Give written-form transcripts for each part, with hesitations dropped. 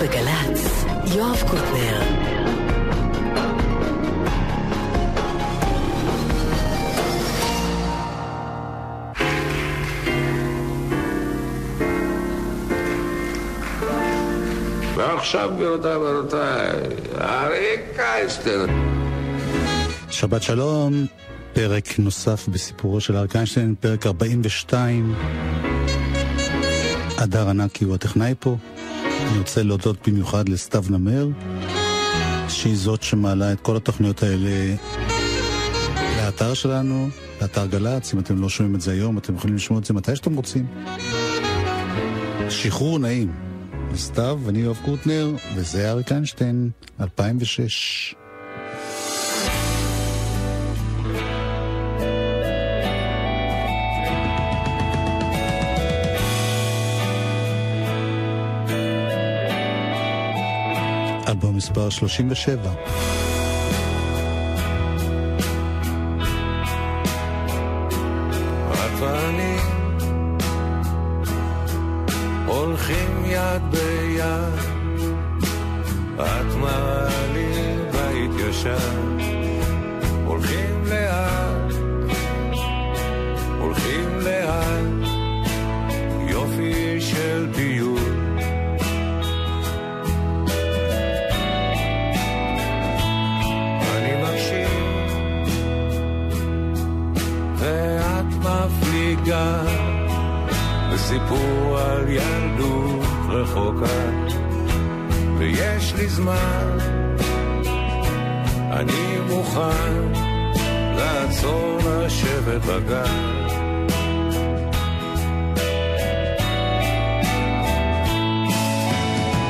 בגלץ, יואב קוטנר. ועכשיו גבירותיי ורבותיי, אריקה איינשטיין. שבת שלום, פרק נוסף בסיפורו של אריק איינשטיין, פרק 42. אדר ענקי הוא הטכנאי פה. אני רוצה להודות במיוחד לסתיו נמר, שהיא זאת שמעלה את כל התוכניות האלה לאתר שלנו, לאתר גלץ. אם אתם לא שומעים את זה היום, אתם יכולים לשמוע את זה מתי שאתם רוצים. שחרור נעים. לסתיו, אני יואב קורטנר, וזה אריק איינשטיין, 2006. אלבום מספר 37. את ואני הולכים יד ביד, את מעלי בית ישן, הולכים לאט, הולכים לאט, יופי של דיור. מפליגה בסיפור על ילדות רחוקה, ויש לי זמן, אני מוכן לעצור לשבת בגן.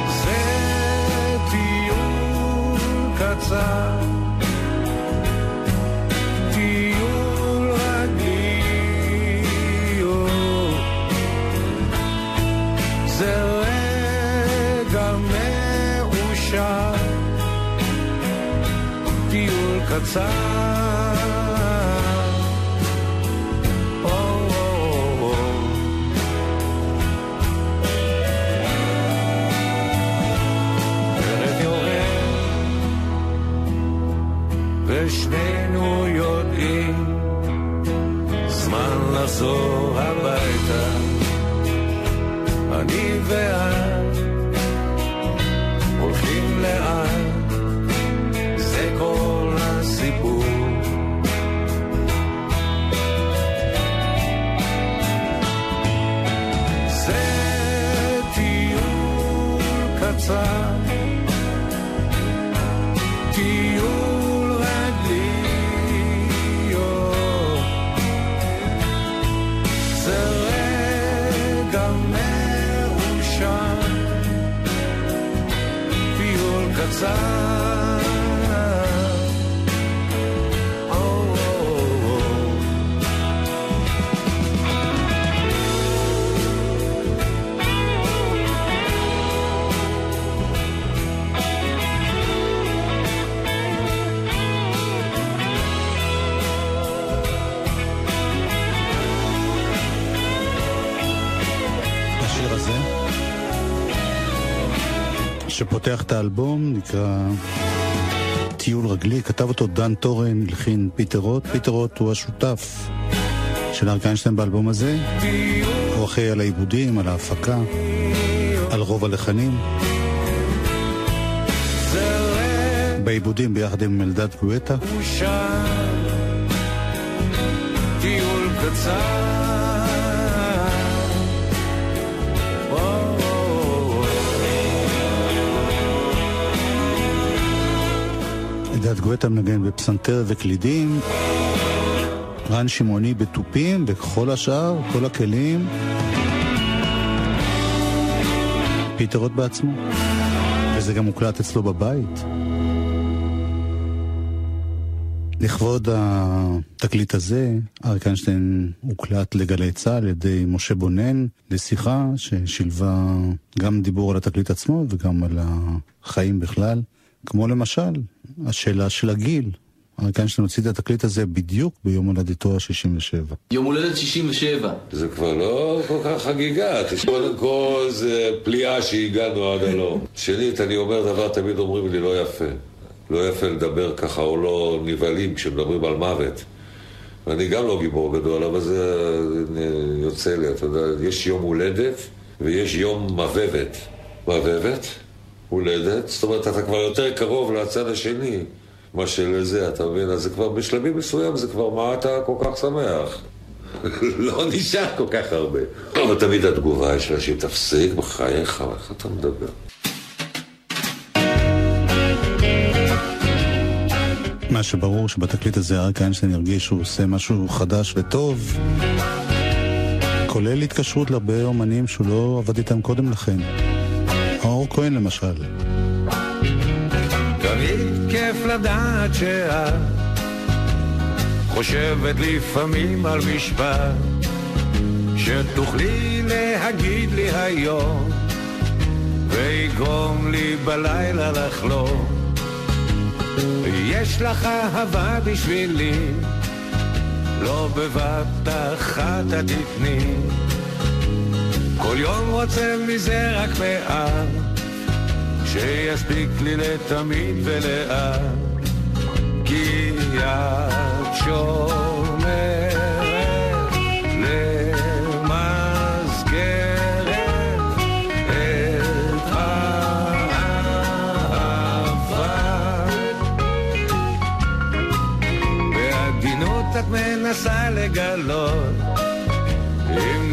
זה טיול קצר, קצר, oh, oh, oh. ערב יורד ושנינו יודעים זמן לחזור הביתה, אני ואת הולכים לאן. טיול רגלי, זה רגע מאושר, טיול קצר. שפותח את האלבום, נקרא טיול רגלי, כתב אותו דן תורן, הלחין פטרוט. פטרוט הוא השותף של אריק איינשטיין באלבום הזה, הוא אחראי על העיבודים, על ההפקה, על רוב הלחנים. בעיבודים ביחד עם מלדת גואטה. טיול קצר, דעת גואטה מנגן בפסנתר וקלידים, רן שימוני בטופים, וכל השאר, כל הכלים, פטרות בעצמו, וזה גם מוקלט אצלו בבית. לכבוד התקליט הזה, אריק איינשטיין הוקלט לגלי צה"ל על ידי משה בונן לשיחה ששילבה גם דיבור על התקליט עצמו וגם על החיים בכלל, כמו למשל השאלה של הגיל, אריק איינשטיין הוציא את התקליט הזה בדיוק ביום הולדתו ה-67. יום הולדת 67. זה כבר לא כל כך חגיגה. קודם כל זה פליאה שהגענו עד הלום. שנית, אני אומר דבר, תמיד אומרים לי לא יפה. לא יפה לדבר ככה או לא נבהלים כשמדברים על מוות. ואני גם לא גיבור גדול, אבל זה יוצא לי, אתה יודע, יש יום הולדת ויש יום מבבת. מבבת? הולדת? זאת אומרת, אתה כבר יותר קרוב לצד השני. מה שלזה, אתה מבין? אז זה כבר בשלבים מסוים, זה כבר מה אתה כל כך שמח. לא נשאר כל כך הרבה. אבל תמיד התגובה יש לה, שאם תפסיק בחייך, איך אתה מדבר? מה שברור שבתקליט הזה אריק איינשטיין הרגיש שהוא עושה משהו חדש וטוב, כולל התקשרות להרבה אומנים שהוא לא עבד איתם קודם לכן. האור כהן למשל. תמיד כיף לדעת שאת חושבת לפעמים על משפט שתוכלי להגיד לי היום ויגרום לי בלילה לחלום. יש לך אהבה בשבילי, לא בבת אחת תתני, כל יום רוצה מזה רק מעט שיספיק לי לתמיד ולאט, כי את שומרת למסגרת את האהבה, בעדינות את מנסה לגלות אם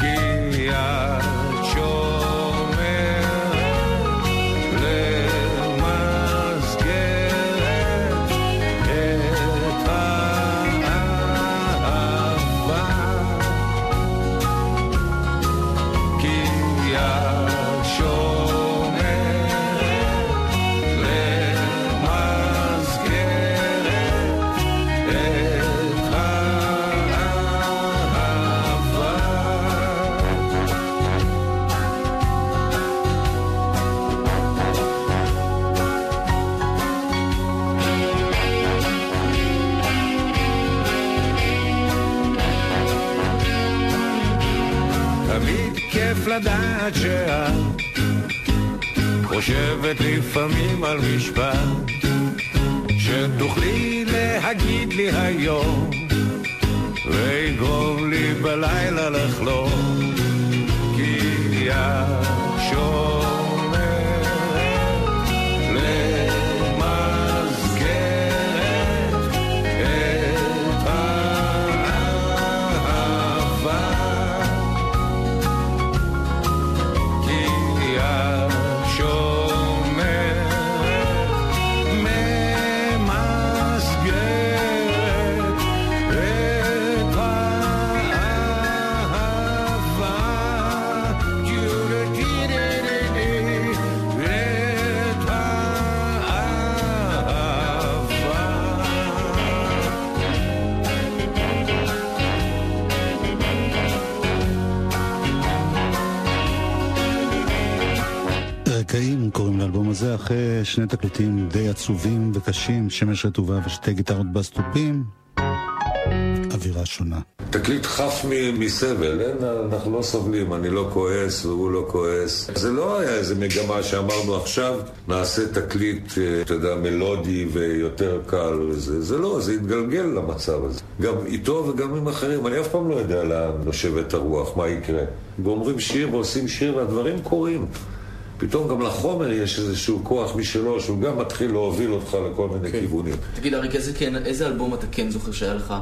כי את שומרת למסגרת את האהבה, כי את שומרת. לדעת שאת חושבת לפעמים על משפט שתוכלי להגיד לי היום ויגרום לי בלילה לחלום, כי את שומרת למסגרת את האהבה, זה אחרי שני תקליטים די עצובים וקשים, שמש רטובה ושתי גיטרות בסטופים, אווירה שונה. תקליט חף מסבל, אנחנו לא סובלים, אני לא כועס והוא לא כועס. זה לא היה איזה מגמה שאמרנו עכשיו נעשה תקליט, אתה יודע, מלודי ויותר קל וזה, זה לא, זה התגלגל למצב הזה, גם איתו וגם עם אחרים. אני אף פעם לא יודע לאן נושבת הרוח, מה יקרה, ואומרים שיר ועושים שיר והדברים קורים. פתאום גם לחומר יש איזשהו כוח משלו, שהוא גם מתחיל להוביל אותך לכל מיני כיוונים. תגיד, אריק, איזה אלבום אתה כן זוכר שהיה לך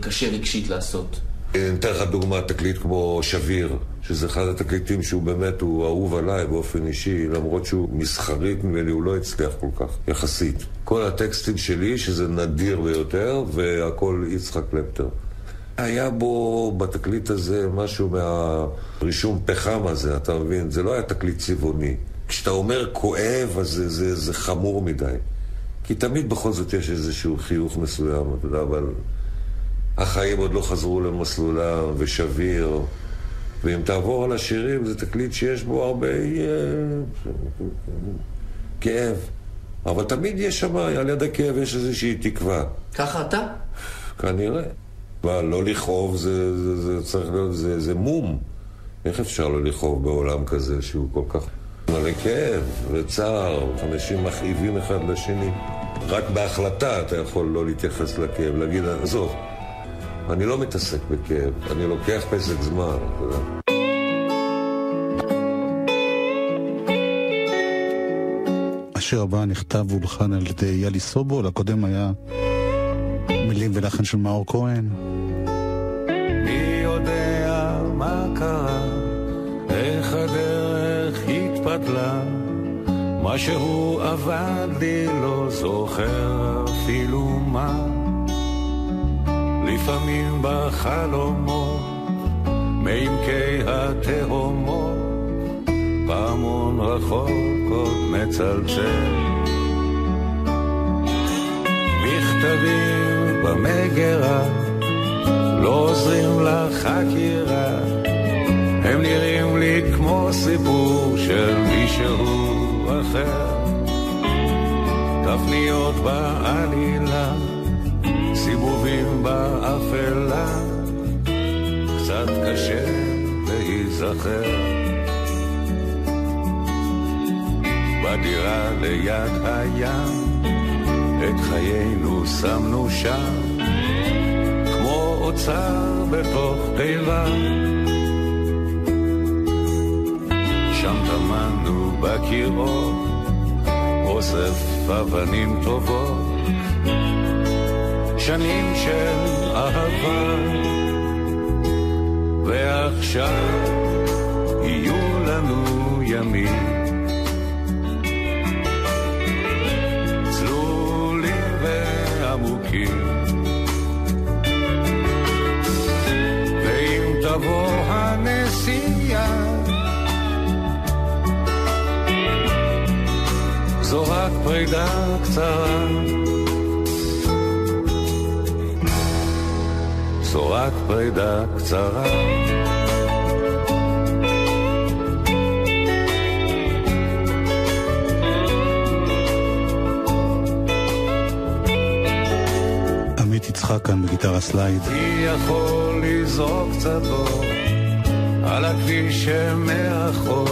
קשה רגשית לעשות? נתן לך דוגמה, תקליט כמו שביר, שזה אחד התקליטים שהוא באמת, הוא אהוב עליי באופן אישי, למרות שהוא מסחרית ממני, הוא לא הצליח כל כך, יחסית. כל הטקסטים שלי, שזה נדיר ביותר, והכל יצחק קלפטר. היה בו בתקליט הזה משהו מהרישום פחם הזה, אתה מבין? זה לא היה תקליט צבעוני. כשאתה אומר כואב, אז זה חמור מדי. כי תמיד בכל זאת יש איזשהו חיוך מסוים, אתה יודע, אבל החיים עוד לא חזרו למסלולם ושביר, ואם תעבור על השירים זה תקליט שיש בו הרבה כאב, אבל תמיד יש שם, על יד הכאב יש איזושהי תקווה. ככה אתה? כנראה. לא לכאוב זה צריך להיות, זה מום. איך אפשר לא לכאוב בעולם כזה שהוא כל כך מלא כאב וצער, אנשים מכאיבים אחד לשני. רק בהחלטה אתה יכול לא להתייחס לכאב, להגיד, עזוב, אני לא מתעסק בכאב, אני לוקח פסק זמן, אתה יודע. השיר הבא נכתב ולחן על ידי יהלי סובול, הקודם היה מילים ולחן של מאור כהן. מי יודע מה קרה, איך הדרך התפתלה, מה שהוא עבד לי לא זוכר אפילו מה. לפעמים בחלומו, מעמקי התהומו, פעמון רחוק עוד מצלצל. מכתבים במגרה, לא עוזרים לחקירה, הם נראים לי כמו סיפור של מישהו אחר. תפניות בעלילה, סיבובים באפלה, קצת קשה להיזכר. בדירה ליד הים, את חיינו שמנו שם, כמו אוצר בתוך תיבה. שם תמנו בקירות, אוסף אבנים טובות, שנים של אהבה, ועכשיו יהיו לנו ימים. ואם תבוא הנסיעה, זו רק פרידה קצרה, זו רק פרידה קצרה. כאן בגיטרה סלייד. היא יכול לזרוק קצת אור על הכביש שמאחור,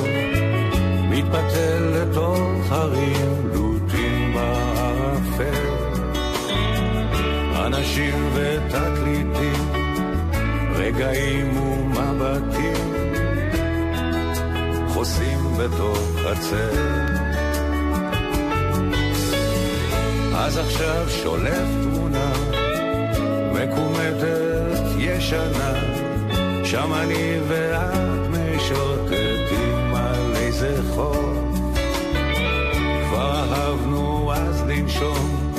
מתפתל לתוך הרים לוטים בערפל, אנשים ותקליטים, רגעים ומבטים חוסים בתוך הצל. אז עכשיו שולף תמונה מקומטת ישנה, שם אני ואת משוקטים על איזה חור, כבר אהבנו אז לנשום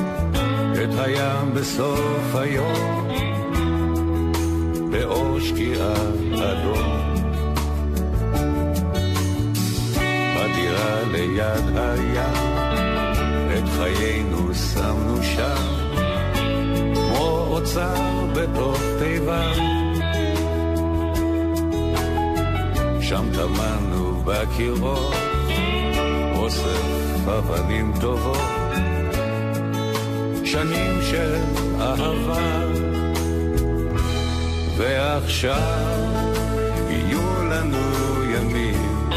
את הים בסוף היום באור שקיעה אדום. בדירה ליד הים, את חיינו שמנו שם, אוצר בתוך תיבה. שם תמנו בקירות, אוסף אבנים טובות, שנים של אהבה, ועכשיו יהיו לנו ימים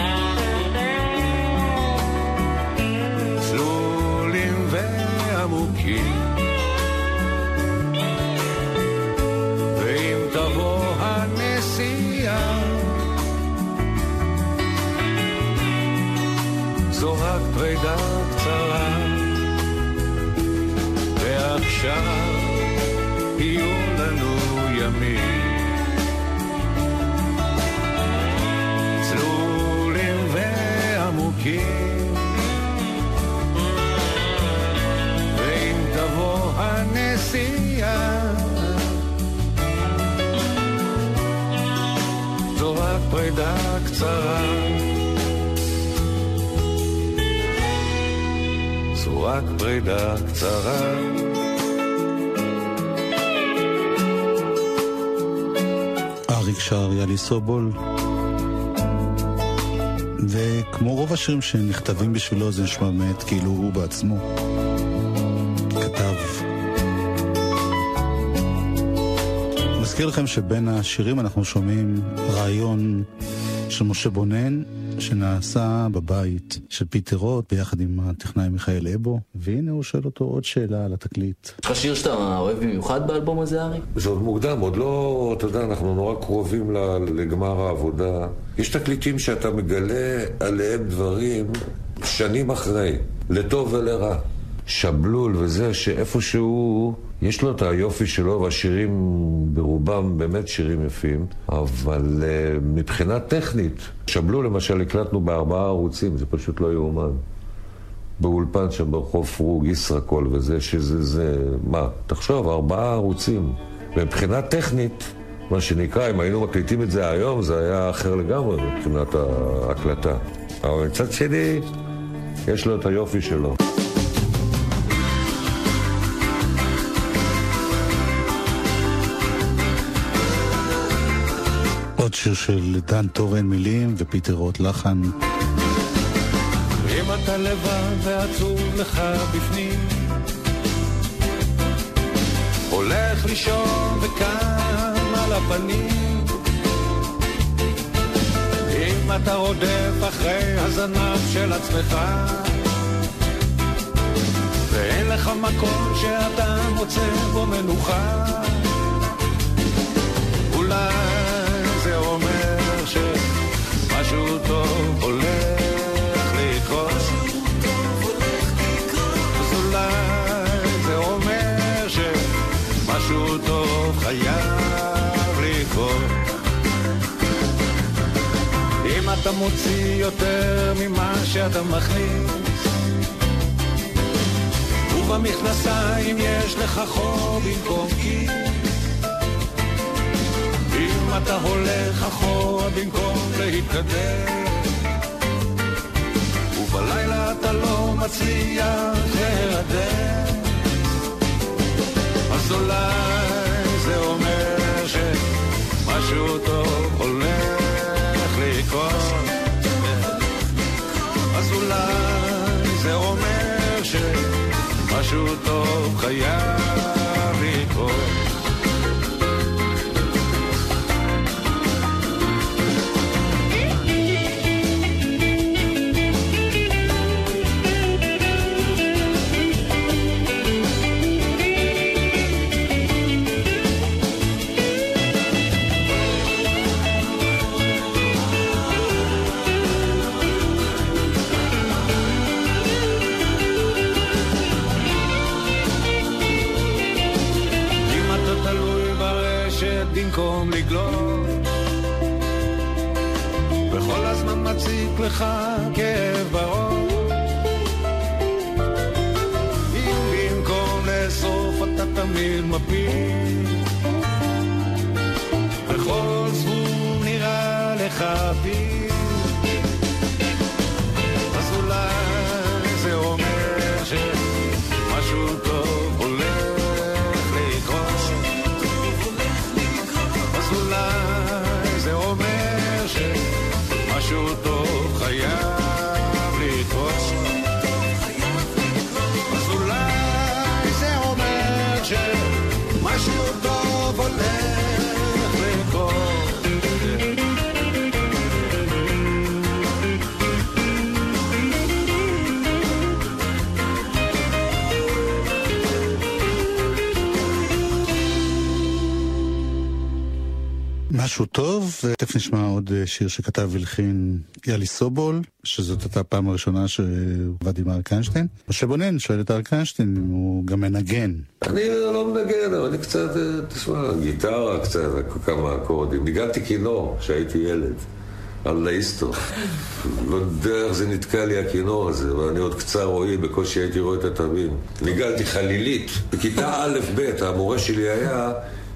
צלולים ועמוקים. זו רק פרידה קצרה, ועכשיו יהיו לנו ימים צלולים ועמוקים, ואם תבוא הנסיעה, זו רק פרידה קצרה, רק פרידה קצרה. המעריק שר יהלי סובול, וכמו רוב השירים שנכתבים בשבילו זה נשמע באמת כאילו הוא בעצמו כתב. מזכיר לכם שבין השירים אנחנו שומעים רעיון של משה בונן שנעשה בבית של פטרות ביחד עם הטכנאי מיכאל אבו, והנה הוא שואל אותו עוד שאלה על התקליט. יש לך שיר שאתה אוהב במיוחד באלבום הזה, ארי? זה עוד מוקדם, עוד לא, אתה יודע, אנחנו נורא קרובים לגמר העבודה. יש תקליטים שאתה מגלה עליהם דברים שנים אחרי, לטוב ולרע. שבלול וזה שאיפשהו יש לו את היופי שלו, והשירים ברובם באמת שירים יפים, אבל מבחינה טכנית, שבלול למשל הקלטנו בארבעה ערוצים, זה פשוט לא יאומן. באולפן שם ברחוב פרוג, ישראקול וזה, מה? תחשוב, ארבעה ערוצים. מבחינה טכנית, מה שנקרא, אם היינו מקליטים את זה היום, זה היה אחר לגמרי מבחינת ההקלטה. אבל מצד שני, יש לו את היופי שלו. עוד שיר של דן תורן מילים ופיטרות לחן. אם אתה לבד ועצוב לך בפנים, הולך לישון וכאן על הפנים, אם אתה רודף אחרי הזנב של עצמך ואין לך מקום שאתה מוצא בו מנוחה, אולי משהו טוב הולך לקרוס, אז אולי זה אומר שמשהו טוב חייב לקרות. אם אתה מוציא יותר ממה שאתה מכניס, ובמכנסיים יש לך חור במקום כיס, אם אתה הולך אחורה במקום להתקדם, ובלילה אתה לא מצליח להירדם, אז אולי זה אומר שמשהו טוב הולך לקרות, אז אולי זה אומר שמשהו טוב חייב לקרות. במקום לגלוב וכל הזמן מציק לך כאב בראש, אם במקום לסוף אתה תמיד מפיל וכל זבוב נראה לך פיל, אז אולי זה אומר שמשהו טוב עולה, אולי זה אומר שמשהו טוב חייב לקרות, אז אולי זה אומר שמשהו טוב הולך לקרות. משהו טוב, ותכף נשמע עוד שיר שכתב ולחין יהלי סובול, שזאת הייתה פעם הראשונה שעבד עם אריק איינשטיין. משה בונן שואל את אריק איינשטיין אם הוא גם מנגן. אני לא מנגן, אבל אני קצת, תשמע, גיטרה קצת, כמה אקורדים. ניגנתי כינור כשהייתי ילד, על לאיסטו. לא דרך זה נתקע לי הכינור הזה, ואני עוד קצר רואי, בקושי הייתי רואה את התווים. ניגנתי חלילית. בכיתה א' ב', המורה שלי היה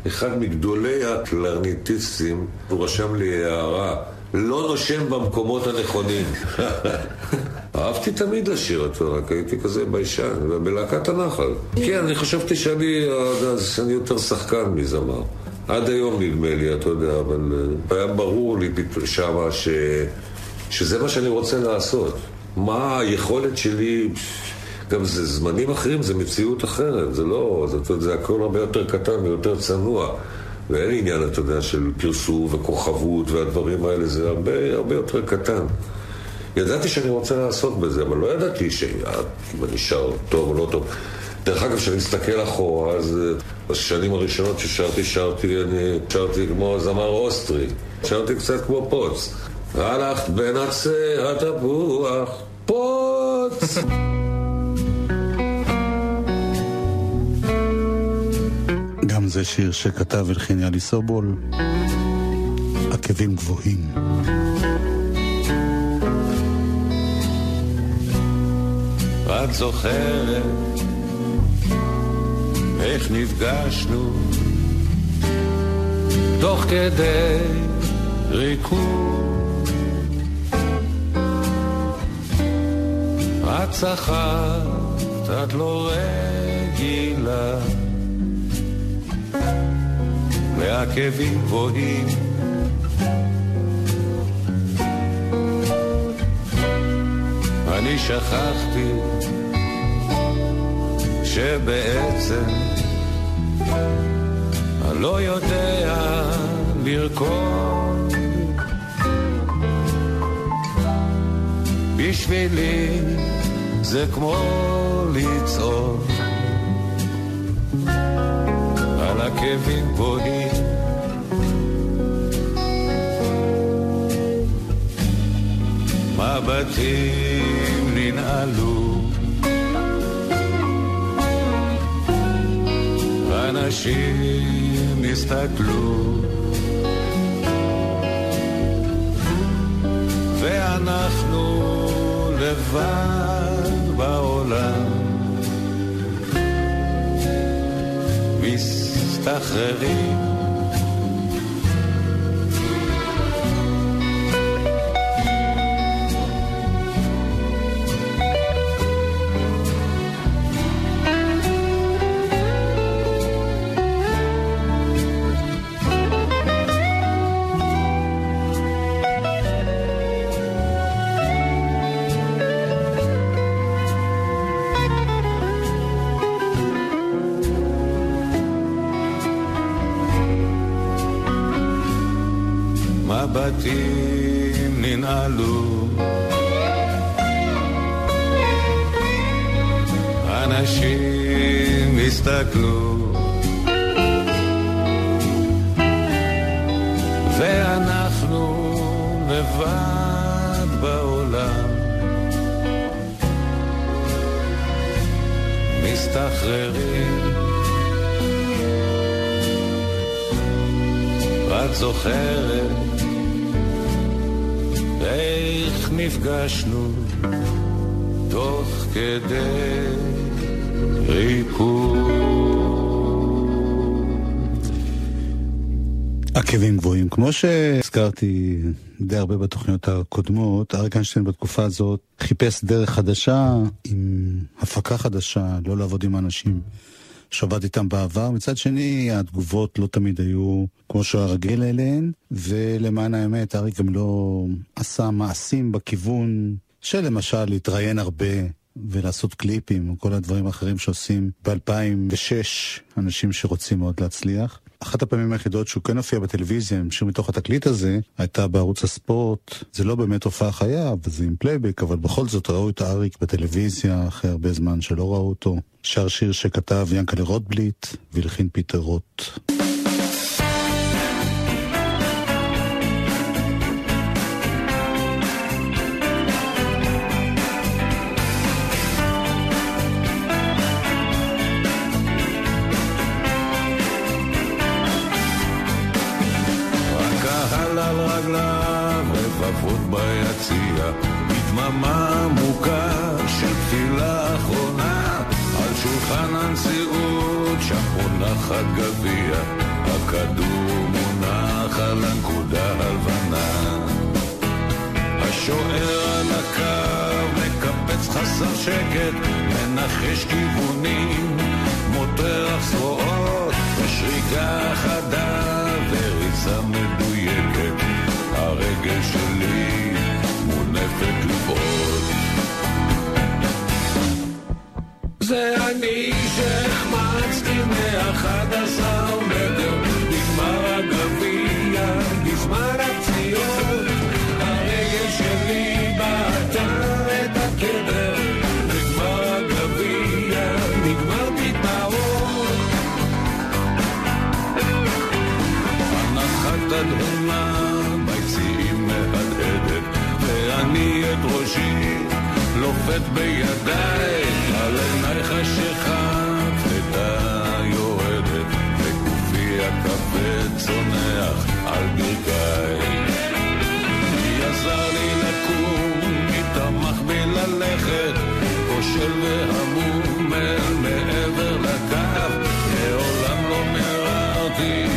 אחד מגדולי הקלרניטיסטים, הוא רשם לי הערה, לא נושם במקומות הנכונים. אהבתי תמיד לשיר אותו, רק הייתי כזה ביישן, ובלהקת הנחל. כן, אני חשבתי שאני יותר שחקן מזמר. עד היום נדמה לי, אתה יודע, אבל היה ברור לי שמה שזה מה שאני רוצה לעשות. מה היכולת שלי, גם זה זמנים אחרים, זה מציאות אחרת, זה לא, זה הכל הרבה יותר קטן ויותר צנוע. ואין עניין, אתה יודע, של פרסום וכוכבות והדברים האלה, זה הרבה, הרבה יותר קטן. ידעתי שאני רוצה לעסוק בזה, אבל לא ידעתי אם אני שר טוב או לא טוב. דרך אגב, כשאני מסתכל אחורה, אז בשנים הראשונות ששרתי כמו זמר אוסטרי. שרתי קצת כמו פוץ. הלכת בין עצי התפוח, פוץ! גם זה שיר שכתב הלחין יהלי סובול, עקבים גבוהים. את זוכרת איך נפגשנו תוך כדי ריקוד, את צחקת, את לא רגילה לעקבים גבוהים. אני שכחתי שבעצם אני לא יודע לרקוד. בשבילי זה כמו לצעוד על עקבים גבוהים. מבטים ננעלו, אנשים הסתכלו, ואנחנו לבד בעולם מסתחררים. בתים ננעלו, אנשים הסתכלו, ואנחנו לבד בעולם מסתחררים. את זוכרת איך נפגשנו תוך כדי ריקוד. עקבים גבוהים, כמו שהזכרתי די הרבה בתוכניות הקודמות, אריק איינשטיין בתקופה הזאת חיפש דרך חדשה עם הפקה חדשה, לא לעבוד עם אנשים שעבד איתם בעבר. מצד שני, התגובות לא תמיד היו כמו שהוא הרגיל אליהן, ולמען האמת, אריק גם לא עשה מעשים בכיוון של למשל להתראיין הרבה ולעשות קליפים, כל הדברים האחרים שעושים ב-2006 אנשים שרוצים מאוד להצליח. אחת הפעמים היחידות שהוא כן הופיע בטלוויזיה, המשיך מתוך התקליט הזה, הייתה בערוץ הספורט. זה לא באמת הופעה חיה, וזה עם פלייבק, אבל בכל זאת ראו את אריק בטלוויזיה, אחרי הרבה זמן שלא ראו אותו. שר שיר שכתב ינקל רוטבליט, והלחין פטרוט. הגביע, הכדור מונח על הנקודה הלבנה, השוער על הקו מקפץ חסר שקט, מנחש כיוונים, מותח זרועות, בשריקה חדה וריצה מדויקת, הרגל שלי מונפת לבעוד. זה אני שהחמצתי 11 מטר, נגמר הגביע, נגמר הפציעות, הרגל שלי בעטה את הקבר, נגמר הגביע, נגמר תתמעות. הנחת הדהומה ביציעים מהדהדת, ואני את ראשי לופת בידיי, על עיני חשכת ותה יורדת, וגופי הכבד צונח על ברכיי. מי עזר לי לקום, מי תמך בי ללכת, כושל והמום אל מעבר לקו, מעולם לא מררתי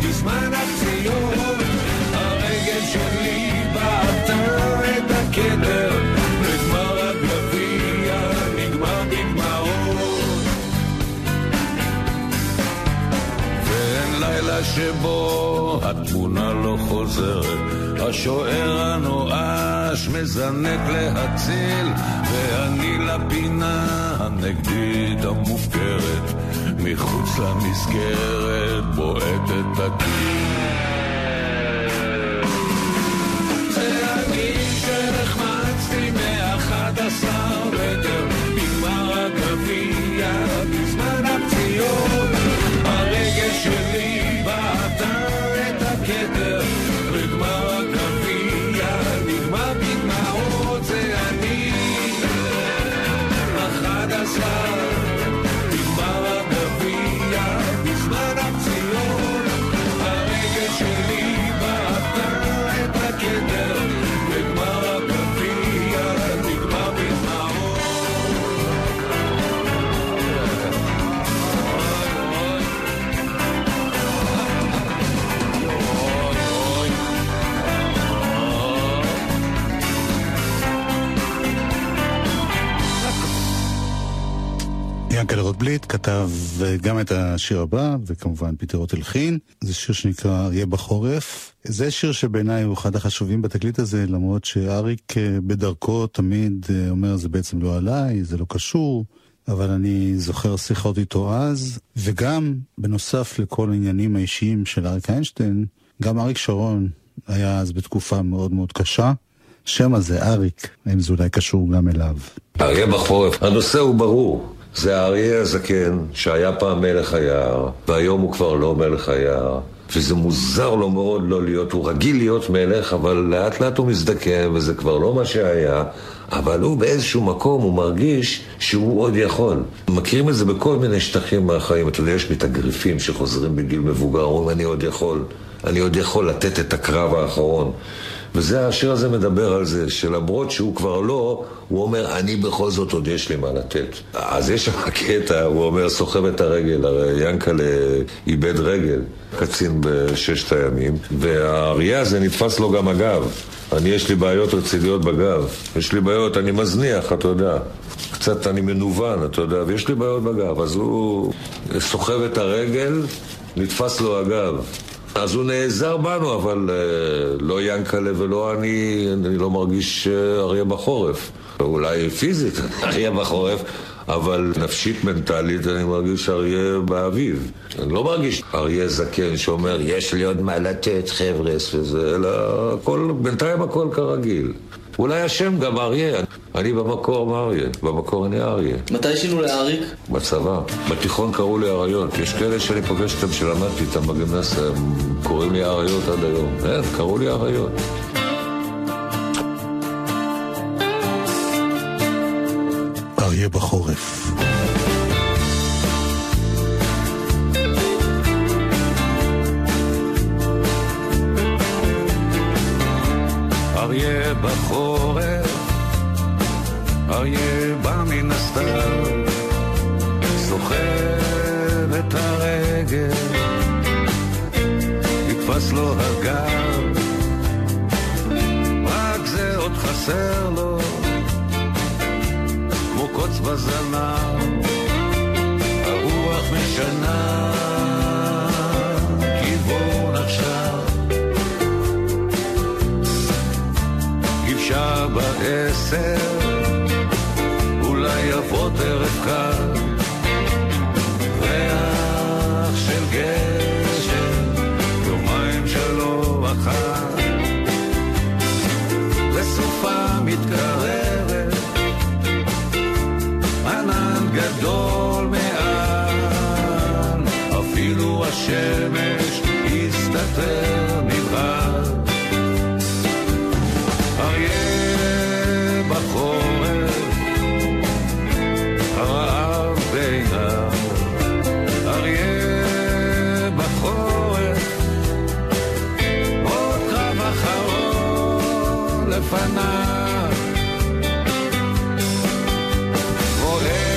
בזמן הפציעות, הרגל שלי בעטה את הקדר, נגמר הגביע, נגמר בדמעות. ואין לילה שבו התמונה לא חוזרת, השוער הנואש מזנק להציל, ואני לפינה הנגדית המופקרת, מחוץ למסגרת בועטת הגיל. זה אני שנחמצתי 11 מטר, נגמר הגביע בזמן הפציעות, הרגל שלי בעטה את הכתר, נגמר הגביע, נגמר בדמעות. זה אני 11, נגמר הגביע בזמן הפציעות, הרגל שלי בעטה את הכתר, נגמר הגביע, נגמר בדמעות. ינקל רוטבליט כתב גם את השיר הבא, וכמובן פטרות הלחין. זה שיר שנקרא אריה בחורף. זה שיר שבעיניי הוא אחד החשובים בתקליט הזה, למרות שאריק בדרכו תמיד אומר, זה בעצם לא עליי, זה לא קשור, אבל אני זוכר שיחות איתו אז. וגם, בנוסף לכל העניינים האישיים של אריק איינשטיין, גם אריק שרון היה אז בתקופה מאוד מאוד קשה. שם הזה, אריק, האם זה אולי קשור גם אליו? אריה בחורף, הנושא הוא ברור. זה האריה הזקן שהיה פעם מלך היער, והיום הוא כבר לא מלך היער, וזה מוזר לו מאוד לא להיות, הוא רגיל להיות מלך, אבל לאט לאט הוא מזדקן, וזה כבר לא מה שהיה, אבל הוא באיזשהו מקום, הוא מרגיש שהוא עוד יכול. מכירים את זה בכל מיני שטחים מהחיים, אתה יודע, יש מתאגרפים שחוזרים בגיל מבוגר, אומרים, אני עוד יכול לתת את הקרב האחרון. וזה, השיר הזה מדבר על זה, שלמרות שהוא כבר לא, הוא אומר, אני בכל זאת עוד יש לי מה לתת. אז יש שם הקטע, הוא אומר, סוחב את הרגל, הרי ינקל איבד רגל, קצין בששת הימים, והאריה הזה נתפס לו גם הגב. אני, יש לי בעיות רציניות בגב. יש לי בעיות, אני מזניח, אתה יודע. קצת אני מנוון, אתה יודע, ויש לי בעיות בגב. אז הוא סוחב את הרגל, נתפס לו הגב. אז הוא נעזר בנו, אבל לא ינקלה ולא אני לא מרגיש אריה בחורף. אולי פיזית אריה בחורף, אבל נפשית, מנטלית, אני מרגיש אריה באביב. אני לא מרגיש אריה זקן שאומר, יש לי עוד מה לתת חבר'ס וזה, אלא הכל, בינתיים הכל כרגיל. אולי השם גם אריה. אני במקור אריה, במקור אני אריה. מתי שינו לאריק? בצבא. בתיכון קראו לי אריות. יש כאלה שאני פוגש אתם שלמדתי איתם בגמנס, קוראים לי אריות עד היום. קראו לי אריות. אריה בחורף. אריה בחורף, אריה בא מן הסתר, סוחב נתפס לו הגב, רק זה עוד חסר לו, כמו קוץ בזנב, הרוח משנה כיוון עכשיו, גבשה בעשר, אולי יבוא דרך קל, ריח של גשם, יומיים שלא אחת, לסופה מתקרבת, ענן גדול מעל, אפילו השמש הסתתר מבעד, אריה בחורף, הרעב בעיניו, אריה בחורף, עוד קרב אחרון לפניו, רואה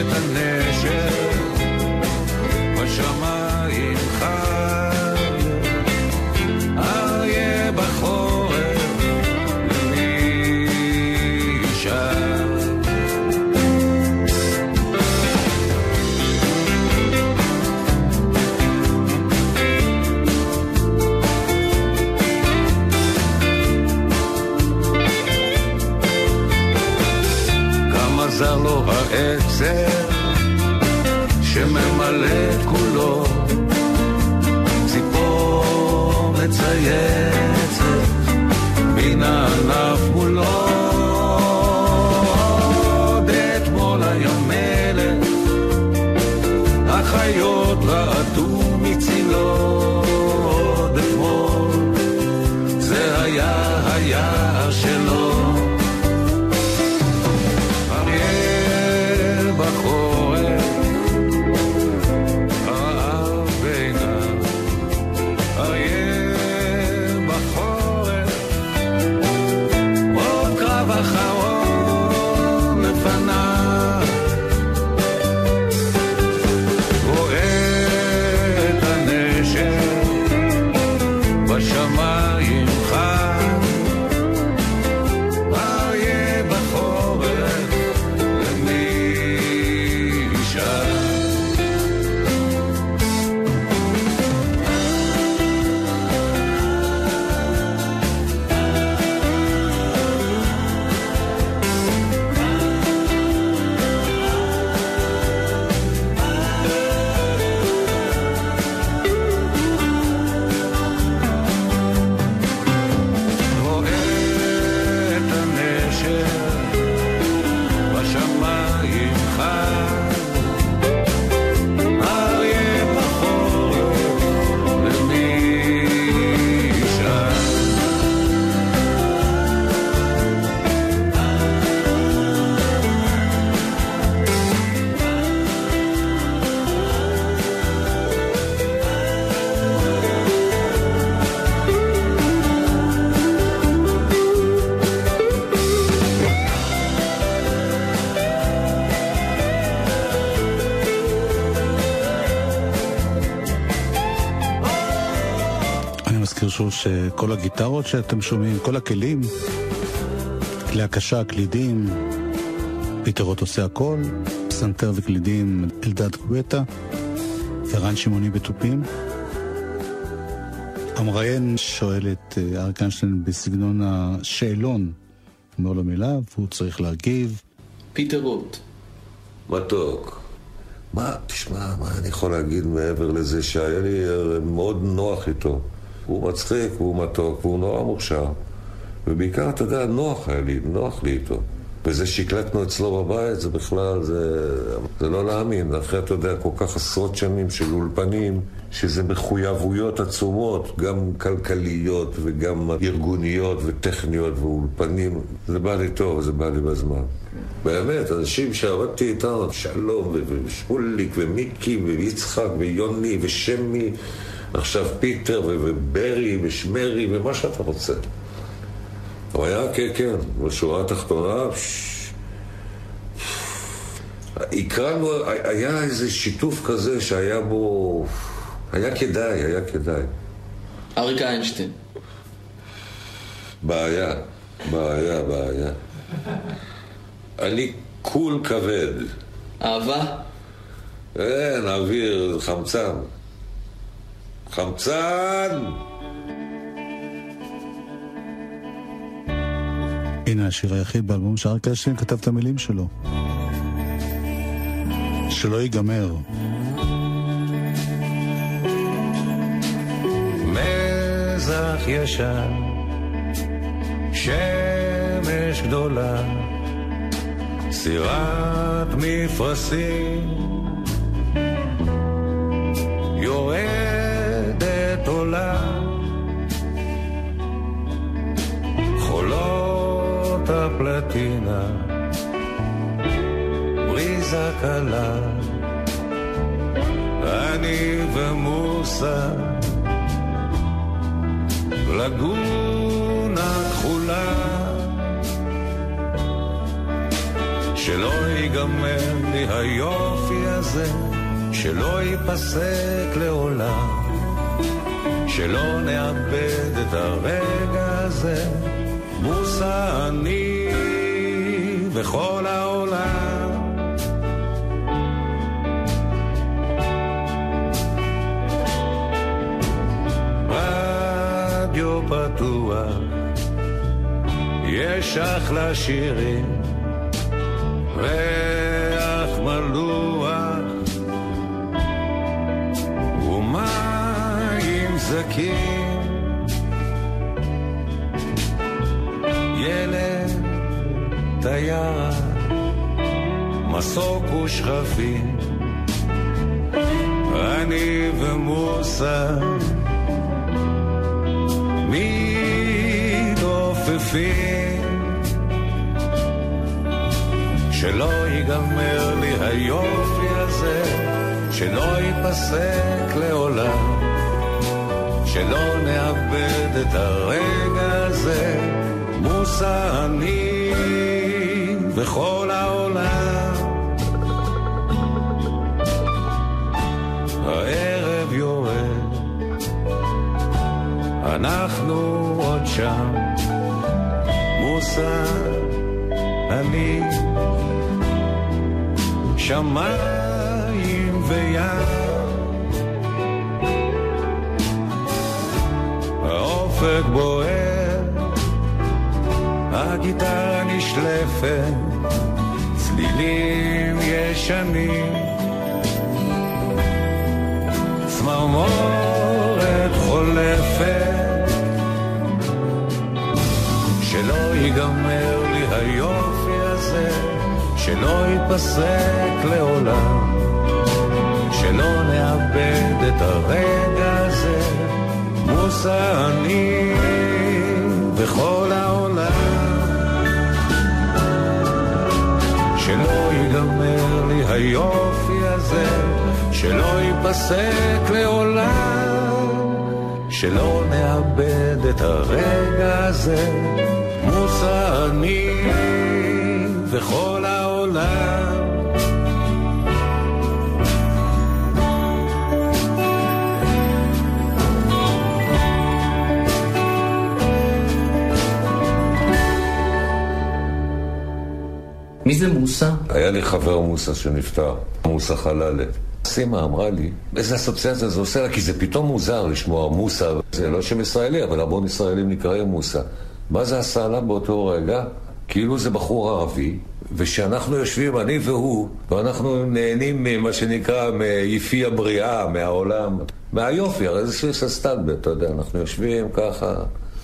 את הנשק בשמיים חד, אריה בחורף, למי ישאל? עזר לו העצב שממלא את כולו, ציפור מצייצת מן הענף מולו, עוד אתמול היום מלך החיות רעדו מצילו, עוד אתמול זה היה היער שלו, שכל הגיטרות שאתם שומעים, כל הכלים, כלי הקשה, קלידים, פטרות עושה הכל, פסנתר וקלידים, מלדת גואטה ורן שימוני בתופים. המראיין שואל את אריקה איינשטיין בסגנון השאלון מעול המילה, והוא צריך להגיב. פטרות מתוק. מה, תשמע, מה אני יכול להגיד מעבר לזה שהיה לי מאוד נוח איתו. הוא מצחיק, הוא מתוק, הוא נורא מוכשר, ובעיקר אתה יודע, נוח לי איתו, וזה שקלטנו אצלו בבית, זה בכלל, זה לא להאמין, אחרי אתה יודע, כל כך עשרות שנים של אולפנים, שזה מחויבויות עצומות, גם כלכליות וגם ארגוניות וטכניות ואולפנים, זה בא לי טוב, זה בא לי בזמן. באמת, אנשים שעבדתי איתם, שלום ושוליק ומיקי ויצחק ויוני ושמי, עכשיו פיטר וברי ושמרי ומה שאתה רוצה. הוא היה, כן, בשורה התחתונה, הקראנו, היה איזה שיתוף כזה שהיה בו, היה כדאי. אריקה איינשטיין. בעיה. אני קול כבד. אהבה? אין, אוויר, חמצן! הנה השיר היחיד באלבום שאריק איינשטיין כתב את המילים שלו. שלא ייגמר. מזח ישן, שמש גדולה, סירת מפרסים, יורדת עולה, חולות הפלטינה, בריזה קלה, אני ומוסה, לגונה כחולה, שלא ייגמר לי היופי הזה, שלא ייפסק לעולם, שלא נאבד את הרגע הזה, מוסה אני וכל העולם. רדיו פתוח, יש אחלה שירים, ריח מלוח ומים זקים, ילד תייר, מסוק ושכפים, אני ומוסה מתעופפים, שלא ייגמר לי היופי הזה, שלא ייפסק לעולם, שלא נאבד את הרגע הזה, מוסה אני וכל העולם. הערב יורד, אנחנו עוד שם, מוסה אני, שמיים וים, האופק בוער, הגיטרה נשלפת, צלילים ישנים, צמרמורת חולפת, שלא ייגמר לי היופי הזה, שלא ייפסק לעולם, שלא נאבד את הרגע הזה, מוסה אני וכל העולם. שלא ייגמר לי היופי הזה, שלא ייפסק לעולם, שלא נאבד את הרגע הזה, מוסה אני וכל העולם. מי זה מוסה? היה לי חבר מוסה שנפטר, מוסה חללה. סימה אמרה לי, איזה אסוציאציה זה עושה לה, כי זה פתאום מוזר לשמוע מוסה. זה לא שם ישראלי, אבל המון ישראלים נקראים מוסה. מה זה עשה לה באותו רגע? כאילו זה בחור ערבי, ושאנחנו יושבים, אני והוא, ואנחנו נהנים ממה שנקרא מיפי הבריאה, מהעולם, מהיופי, הרי זה שיש הסטלבט, אתה יודע, אנחנו יושבים ככה,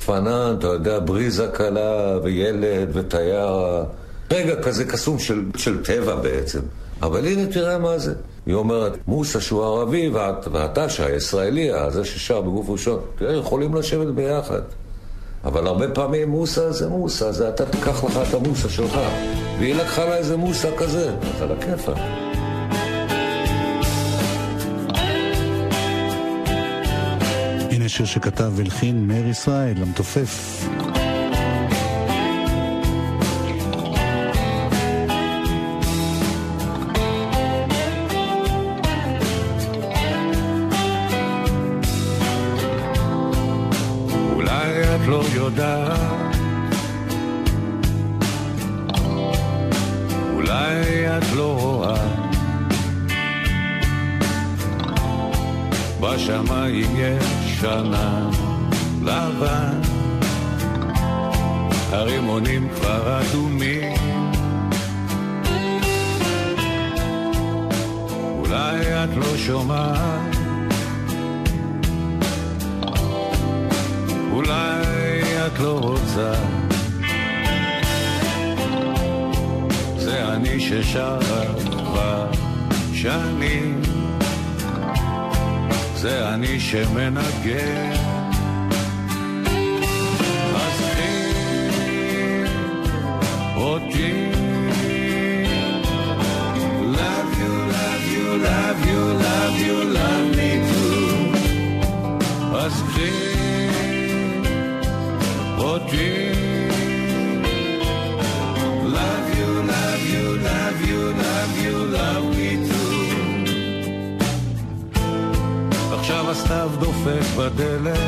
פנן, אתה יודע, בריזה קלה, וילד, ותייר, רגע כזה קסום של טבע בעצם. אבל הנה תראה מה זה. היא אומרת, מוסה שהוא ערבי, ואתה שהישראלי, זה ששר בגוף ראשון, יכולים לשבת ביחד. אבל הרבה פעמים מוסה זה מוסה, זה אתה תיקח לך את המוסה שלך, והיא לקחה לה איזה מוסה כזה, אז על הכיפה. הנה שיר שכתב ולחין מאיר ישראל, למתופף. תודה. אולי את לא רואה, בשמיים יש שנה לבן, הרימונים כבר אדומים. אולי את לא שומעת, אולי את לא רוצה, זה אני ששרה כבר שנים, זה אני שמנגן. אז תראי אותי, love you, love you, love you, love you, love me too. אז תראי אותי, love you, love you, love you, love you, love me too. עכשיו הסתיו דופק בדלת,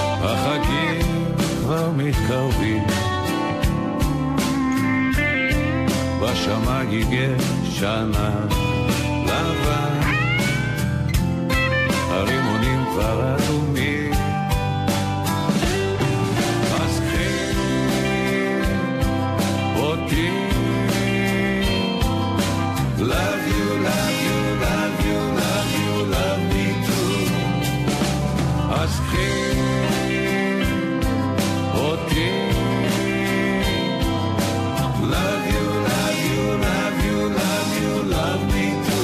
החגים כבר מתקרבים, בשמיים יש שנה לבן, הרימונים כבר אדומים. אז קחי אותי, love you, love you, love you, love you, love me too. אז קחי אותי, love you, love you, love you, love you, love me too.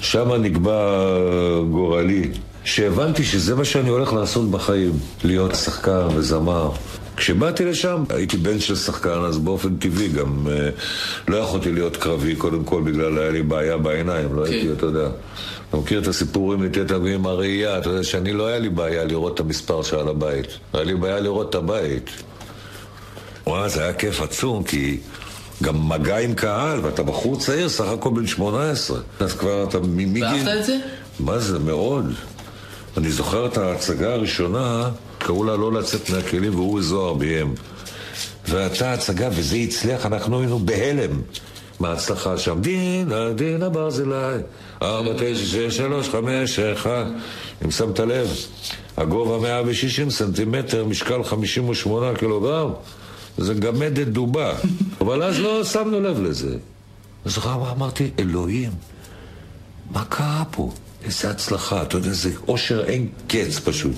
שמה נקבע גורלי, שהבנתי שזה מה שאני הולך לעשות בחיים, להיות שחקן וזמר. כשבאתי לשם, הייתי בן של שחקן, אז באופן טבעי גם לא יכולתי להיות קרבי, קודם כל בגלל היה לי בעיה בעיניים, לא הייתי, אתה יודע. אתה מכיר את הסיפורים איתי תמיד עם הראייה, אתה יודע שאני לא היה לי בעיה לראות את המספר שעל הבית, היה לי בעיה לראות את הבית. וואי, זה היה כיף עצום, כי גם מגע עם קהל, ואתה בחור צעיר, סך הכל בן 18. אז כבר אתה מגיל... ואהבת את זה? מה זה, מאוד. אני זוכר את ההצגה הראשונה, קראו לה לא לצאת מהכלים, והוא זוהר ביים. ואתה הצגה, וזה הצליח, אנחנו היינו בהלם מההצלחה שם. דינה, דינה ברזילי, 4, 9, 6, 3, 5, 1. אם שמת לב, הגובה 160 סנטימטר, משקל 58 קילוגרם. זה גמדת דובה, אבל אז לא שמנו לב לזה. אז אמרתי, אלוהים, מה קרה פה? איזה הצלחה, אתה יודע, זה אושר אין קץ פשוט.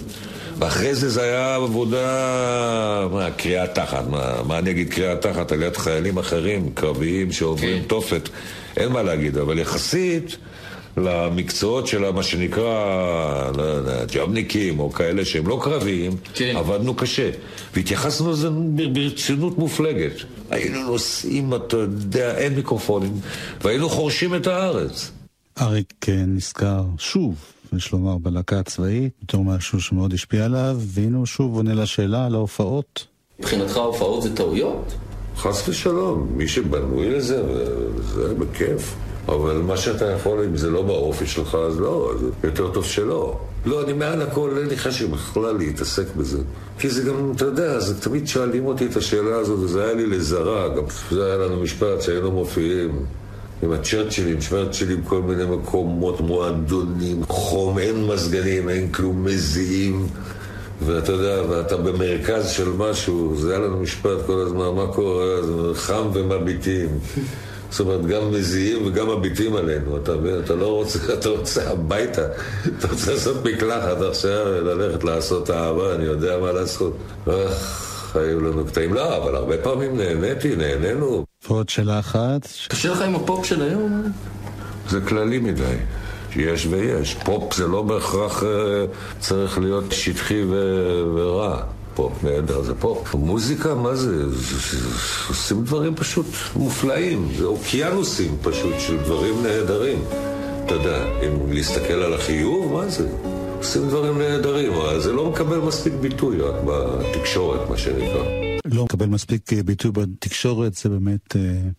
ואחרי זה זה היה עבודה, קריאה תחת, מה אני אגיד קריאה תחת? על יד חיילים אחרים, קרביים שעוברים תופת, אין מה להגיד, אבל יחסית למקצועות של מה שנקרא ג'אבניקים או כאלה שהם לא קרביים, עבדנו קשה והתייחסנו לזה ברצינות מופלגת. היינו נוסעים, אתה יודע, אין מיקרופונים, והיינו חורשים את הארץ. אריק נזכר שוב, יש לומר, בלהקה הצבאית בתור משהו שמאוד השפיע עליו, והנה הוא שוב עונה לשאלה על ההופעות. מבחינתך ההופעות זה טעויות? חס ושלום, מי שבנוי לזה, זה בכיף. אבל מה שאתה יכול, אם זה לא באופי שלך, אז לא, זה יותר טוב שלא. לא, אני מעל הכל, אין לי חשב בכלל להתעסק בזה. כי זה גם, אתה יודע, זה תמיד שאלים אותי את השאלה הזאת, וזה היה לי לזרה, גם זה היה לנו משפט, שהיינו מופיעים עם הצ'רצ'ילים, שוורצ'ילים, כל מיני מקומות, מועדונים, חום, אין מזגנים, אין כלום, מזיעים. ואתה יודע, ואתה במרכז של משהו, זה היה לנו משפט כל הזמן, מה קורה, זה חם ומביטים. זאת אומרת, גם מזיעים וגם מביטים עלינו, אתה לא רוצה, אתה רוצה הביתה, אתה רוצה לעשות מקלחת עכשיו, ללכת לעשות אהבה, אני יודע מה לעשות. היו לנו קטעים, לא, אבל הרבה פעמים נהנינו. ועוד שאלה אחת. קשה לך עם הפופ של היום? זה כללי מדי. יש ויש. פופ זה לא בהכרח צריך להיות שטחי ורע. פופ נהדר, זה פופ. מוזיקה, מה זה? עושים דברים פשוט מופלאים. זה אוקיינוסים פשוט של דברים נהדרים. אתה יודע, אם להסתכל על החיוב, מה זה? עושים דברים נהדרים, אבל זה לא מקבל מספיק ביטוי רק בתקשורת, מה שנקרא. לא מקבל מספיק ביטוי בתקשורת, זה באמת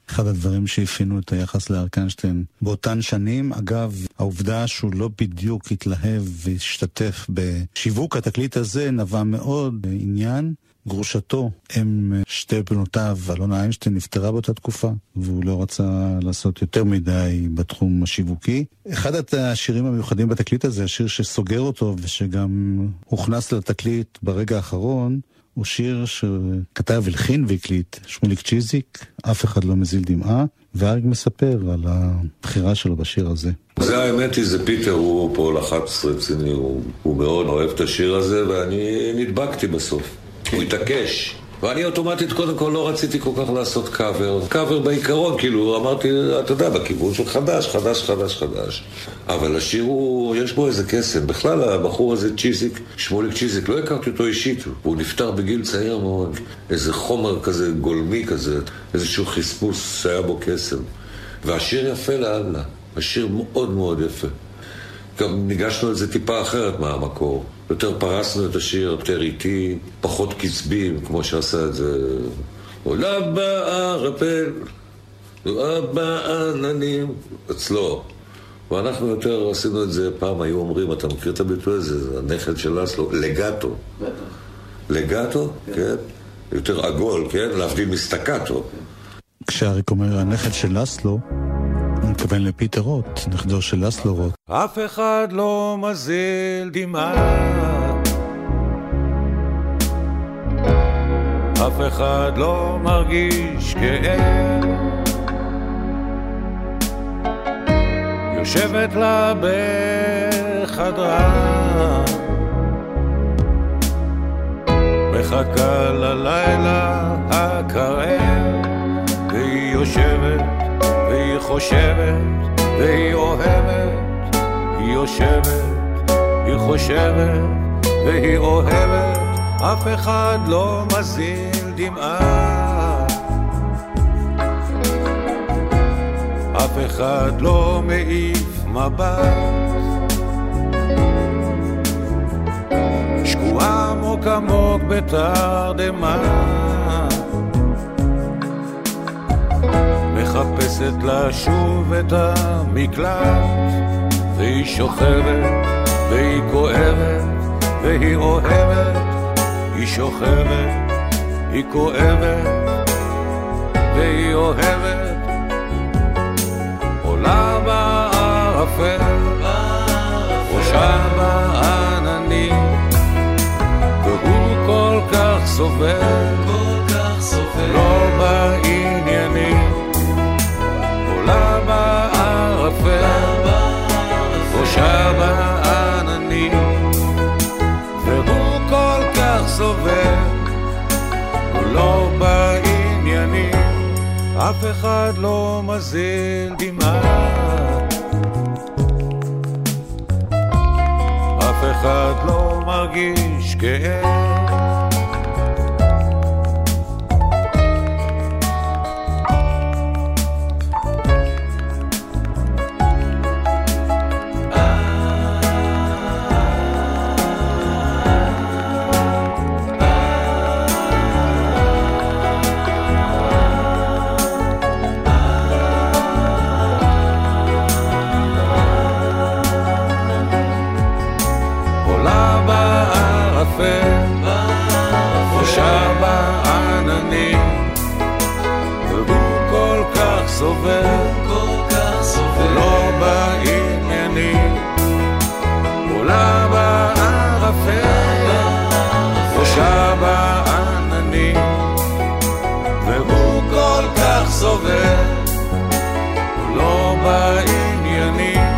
אחד הדברים שהפינו את היחס לאריק איינשטיין באותן שנים. אגב, העובדה שהוא לא בדיוק התלהב והשתתף בשיווק התקליט הזה נבע מאוד עניין. גרושתו עם שתי בנותיו, אלונה איינשטיין, נפטרה באותה תקופה, והוא לא רצה לעשות יותר מדי בתחום השיווקי. אחד השירים המיוחדים בתקליט הזה, השיר שסוגר אותו ושגם הוכנס לתקליט ברגע האחרון, הוא שיר שכתב הלחין והקליט שמוליק צ'יזיק, אף אחד לא מזיל דמעה, ואריק מספר על הבחירה שלו בשיר הזה. זה האמת היא, זה פיטר, הוא פועל 11 רציני, הוא מאוד אוהב את השיר הזה, ואני נדבקתי בסוף. הוא התעקש. ואני אוטומטית קודם כל לא רציתי כל כך לעשות קאבר. קאבר בעיקרון, כאילו, אמרתי, אתה יודע, בכיוון של חדש. אבל השיר הוא, יש בו איזה קסם. בכלל, הבחור הזה, צ'יזיק, שמוליק צ'יזיק, לא הכרתי אותו אישית. הוא נפטר בגיל צעיר מאוד. איזה חומר כזה, גולמי כזה, איזשהו חספוס שהיה בו קסם. והשיר יפה לאללה. השיר מאוד מאוד יפה. גם ניגשנו על זה טיפה אחרת מהמקור. יותר פרסנו את השיר, יותר איטי, פחות קצבים, כמו שעשה את זה. עולה בערפל, עולה בעננים, אצלו. ואנחנו יותר עשינו את זה, פעם היו אומרים, אתה מכיר את הביטוי הזה, הנכד של אסלו, לגאטו. לגאטו, כן. יותר עגול, כן, להבדיל מסתקאטו. כשאריק אומר, הנכד של אסלו, הוא מתכוון לפטרוט, נכדו של אסלו רוט. אף אחד לא מזיל דמעה, אף אחד לא מרגיש כאב, יושבת לה בחדרה, מחכה ללילה הקרב, והיא יושבת והיא חושבת, והיא אוהבת, היא יושבת, היא חושבת, והיא אוהבת, אף אחד לא מזיל דמעה, אף אחד לא מעיף מבט, שקועה עמוק עמוק בתרדמה, מחפשת לה שוב את המקלט, והיא שוכבת, והיא כואבת, והיא אוהבת, היא שוכבת, היא כואבת, והיא אוהבת, עולה בערפל, ראשה בעננים, והוא כל כך סובל, לא בעניינים. עולה בערפל, ראשה בעננים, והוא כל כך סובל, הוא לא בעניינים, אף אחד לא מזיל דמעה, אף אחד לא מרגיש כאב. סובל, לא בעניינים, עולה בערפל, חושה בעננים, והוא כל כך סובל, לא בעניינים,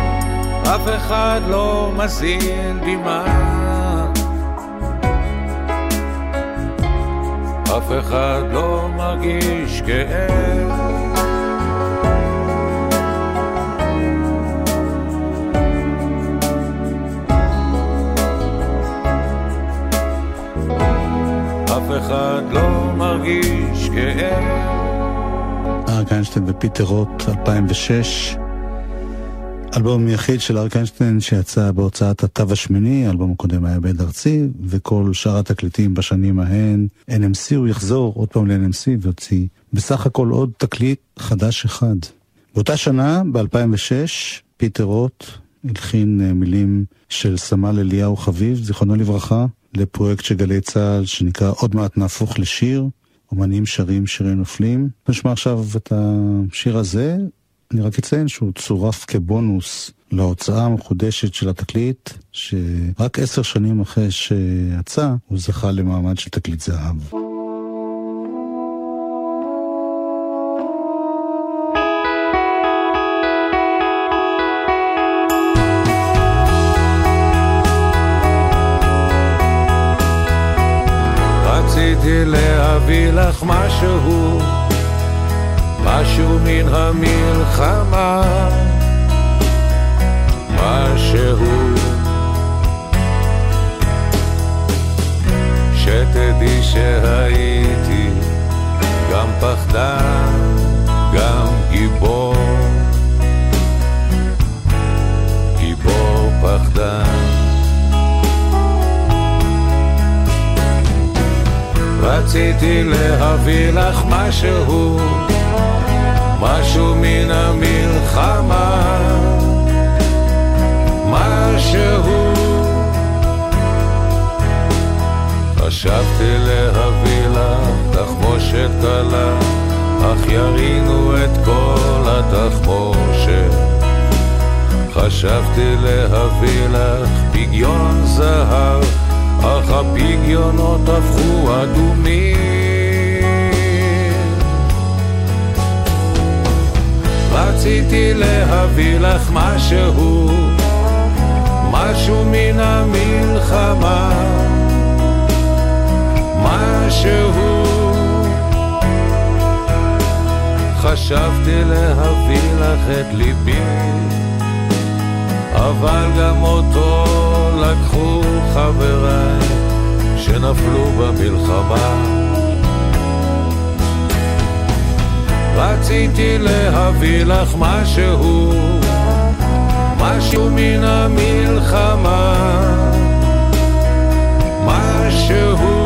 אף אחד לא מזין דמעה. אף אחד לא מרגיש כאב, אף אחד לא מרגיש כאב. אריק איינשטיין ופטרוט, 2006, אלבום יחיד של אריק איינשטיין שיצא בהוצאת התו השמיני, האלבום הקודם היה בית ארצי, וכל שאר התקליטים בשנים ההן, NMC, הוא יחזור עוד פעם ל-NMC והוציא בסך הכל עוד תקליט חדש אחד. באותה שנה, ב-2006, פטרוט הלחין מילים של סמל אליהו חביב, זיכרונו לברכה, לפרויקט שגלי צהל שנקרא עוד מעט נהפוך לשיר, אומנים שרים שירים נופלים. נשמע עכשיו את השיר הזה, אני רק אציין שהוא צורף כבונוס להוצאה המחודשת של התקליט, שרק 10 שנים אחרי שיצא, הוא זכה למעמד של תקליט זהב. רציתי להביא לך משהו, משהו מן המלחמה, משהו שתדעי שהייתי גם פחדן, גם גיבור, גיבור פחדן. רציתי להביא לך משהו, משהו מן המלחמה, משהו חשבתי להביא לך תחמושת קלה, אך ירינו את כל התחמושת. חשבתי להביא לך פגיון זהב, אך הפגיונות הפכו אדומים. רציתי להביא לך משהו, משהו מן המלחמה, משהו חשבתי להביא לך את ליבי, אבל גם אותו לקחו חבריי שנפלו במלחמה. רציתי להביא לך משהו, משהו מן המלחמה, משהו.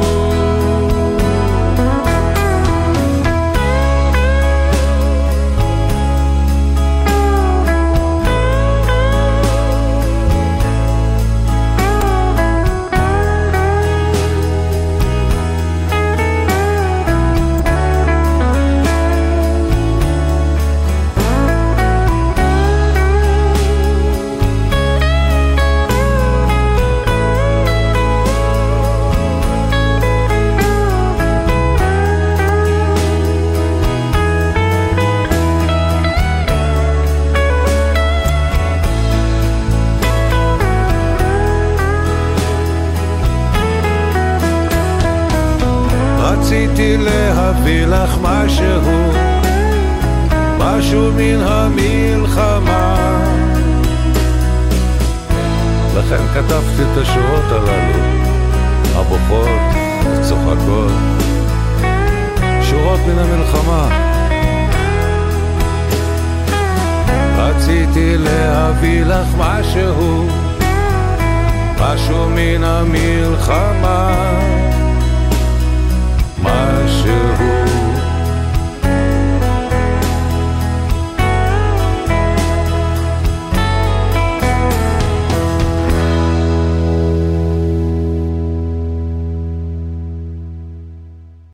רציתי להביא לך משהו, משהו מן המלחמה, לכן כתבתי את השורות הללו, הבוכות וצוחקות, שורות מן המלחמה. רציתי להביא לך משהו, משהו מן המלחמה, משהו